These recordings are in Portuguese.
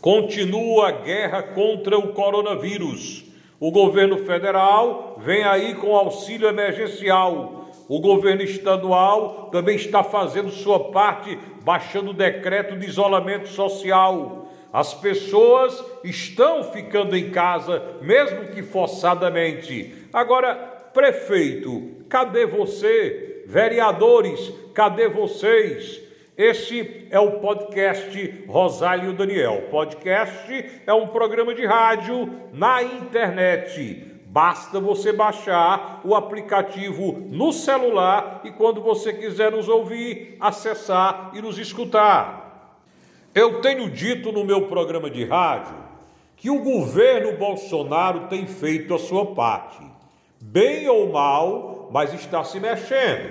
Continua a guerra contra o coronavírus. O governo federal vem aí com auxílio emergencial. O governo estadual também está fazendo sua parte, baixando o decreto de isolamento social. As pessoas estão ficando em casa, mesmo que forçadamente. Agora, prefeito, cadê você? Vereadores, cadê vocês? Esse é o podcast Rosália e o Daniel. Podcast é um programa de rádio na internet. Basta você baixar o aplicativo no celular e quando você quiser nos ouvir, acessar e nos escutar. Eu tenho dito no meu programa de rádio que o governo Bolsonaro tem feito a sua parte. Bem ou mal, mas está se mexendo.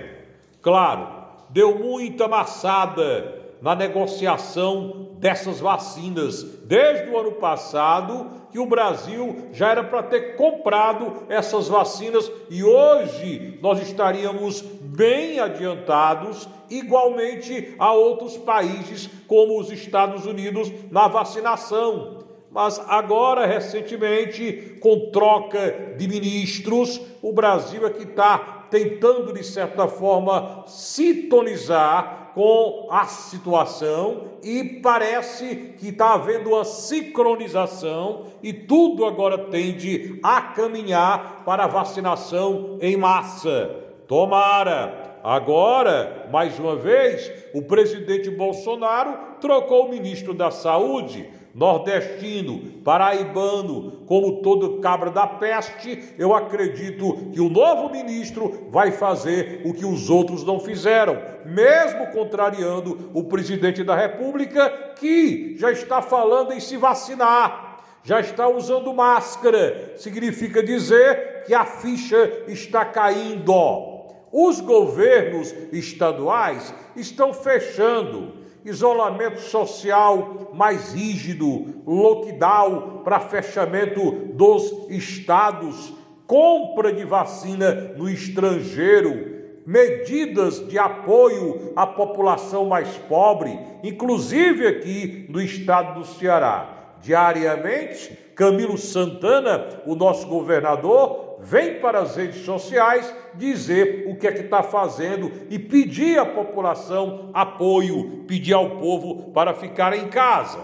Claro, deu muita amassada na negociação dessas vacinas. Desde o ano passado, que o Brasil já era para ter comprado essas vacinas e hoje nós estaríamos bem adiantados, igualmente a outros países, como os Estados Unidos, na vacinação. Mas agora, recentemente, com troca de ministros, o Brasil é que está tentando, de certa forma, sintonizar com a situação e parece que está havendo uma sincronização e tudo agora tende a caminhar para a vacinação em massa. Tomara! Agora, mais uma vez, o presidente Bolsonaro trocou o ministro da Saúde, nordestino, paraibano, como todo cabra da peste. Eu acredito que o novo ministro vai fazer o que os outros não fizeram, mesmo contrariando o presidente da República, que já está falando em se vacinar. Já está usando máscara, significa dizer que a ficha está caindo. Os governos estaduais estão fechando. Isolamento social mais rígido, lockdown para fechamento dos estados, compra de vacina no estrangeiro, medidas de apoio à população mais pobre, inclusive aqui no estado do Ceará. Diariamente, Camilo Santana, o nosso governador, vem para as redes sociais dizer o que é que está fazendo e pedir à população apoio, pedir ao povo para ficar em casa.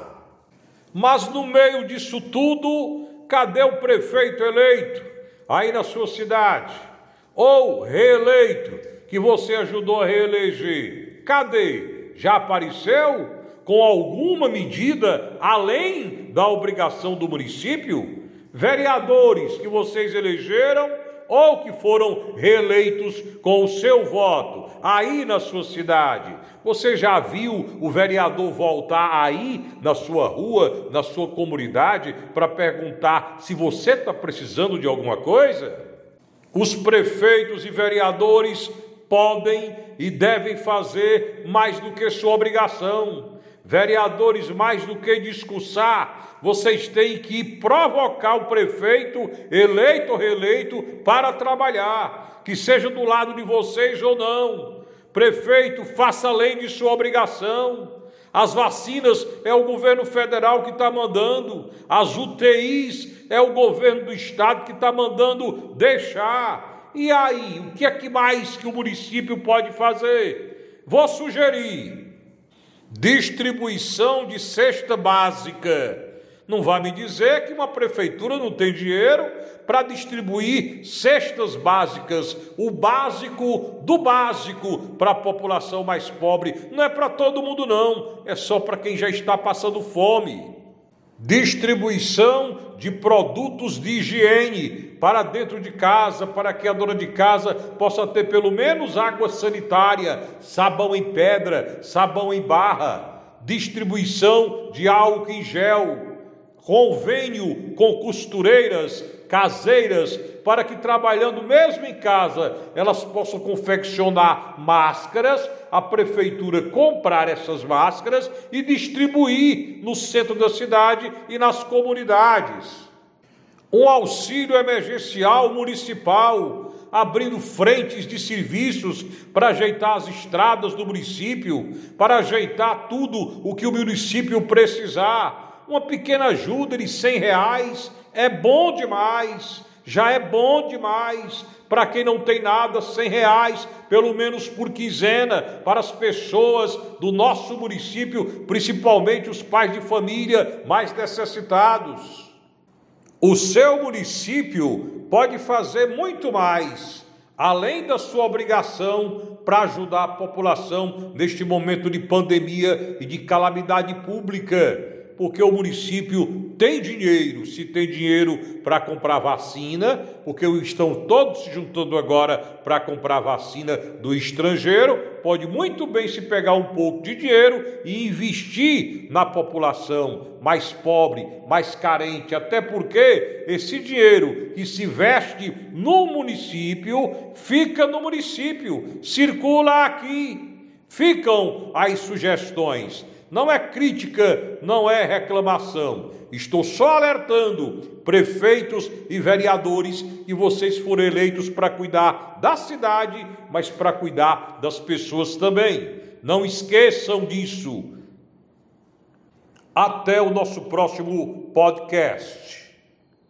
Mas no meio disso tudo, cadê o prefeito eleito aí na sua cidade? Ou reeleito, que você ajudou a reeleger? Cadê? Já apareceu? Com alguma medida além da obrigação do município? Vereadores que vocês elegeram ou que foram reeleitos com o seu voto aí na sua cidade. Você já viu o vereador voltar aí na sua rua, na sua comunidade, para perguntar se você está precisando de alguma coisa? Os prefeitos e vereadores podem e devem fazer mais do que sua obrigação. Vereadores, mais do que discursar, vocês têm que provocar o prefeito, eleito ou reeleito, para trabalhar, que seja do lado de vocês ou não. Prefeito, faça além de sua obrigação. As vacinas é o governo federal que está mandando, as UTIs é o governo do estado que está mandando deixar. E aí, o que é que mais que o município pode fazer? Vou sugerir: distribuição de cesta básica. Não vá me dizer que uma prefeitura não tem dinheiro para distribuir cestas básicas, o básico do básico para a população mais pobre. Não é para todo mundo não, é só para quem já está passando fome. Distribuição de produtos de higiene para dentro de casa, para que a dona de casa possa ter pelo menos água sanitária, sabão em pedra, sabão em barra, distribuição de álcool em gel, convênio com costureiras caseiras, para que trabalhando mesmo em casa, elas possam confeccionar máscaras, a prefeitura comprar essas máscaras e distribuir no centro da cidade e nas comunidades. Um auxílio emergencial municipal, abrindo frentes de serviços para ajeitar as estradas do município, para ajeitar tudo o que o município precisar. uma pequena ajuda de R$100, é bom demais, já é bom demais. Para quem não tem nada, R$100, pelo menos por quinzena, para as pessoas do nosso município, principalmente os pais de família mais necessitados. O seu município pode fazer muito mais, além da sua obrigação para ajudar a população neste momento de pandemia e de calamidade pública. Porque o município tem dinheiro, se tem dinheiro para comprar vacina, porque estão todos se juntando agora para comprar vacina do estrangeiro, pode muito bem se pegar um pouco de dinheiro e investir na população mais pobre, mais carente, até porque esse dinheiro que se investe no município, fica no município, circula aqui. Ficam as sugestões. Não é crítica, não é reclamação. Estou só alertando prefeitos e vereadores que vocês foram eleitos para cuidar da cidade, mas para cuidar das pessoas também. Não esqueçam disso. Até o nosso próximo podcast.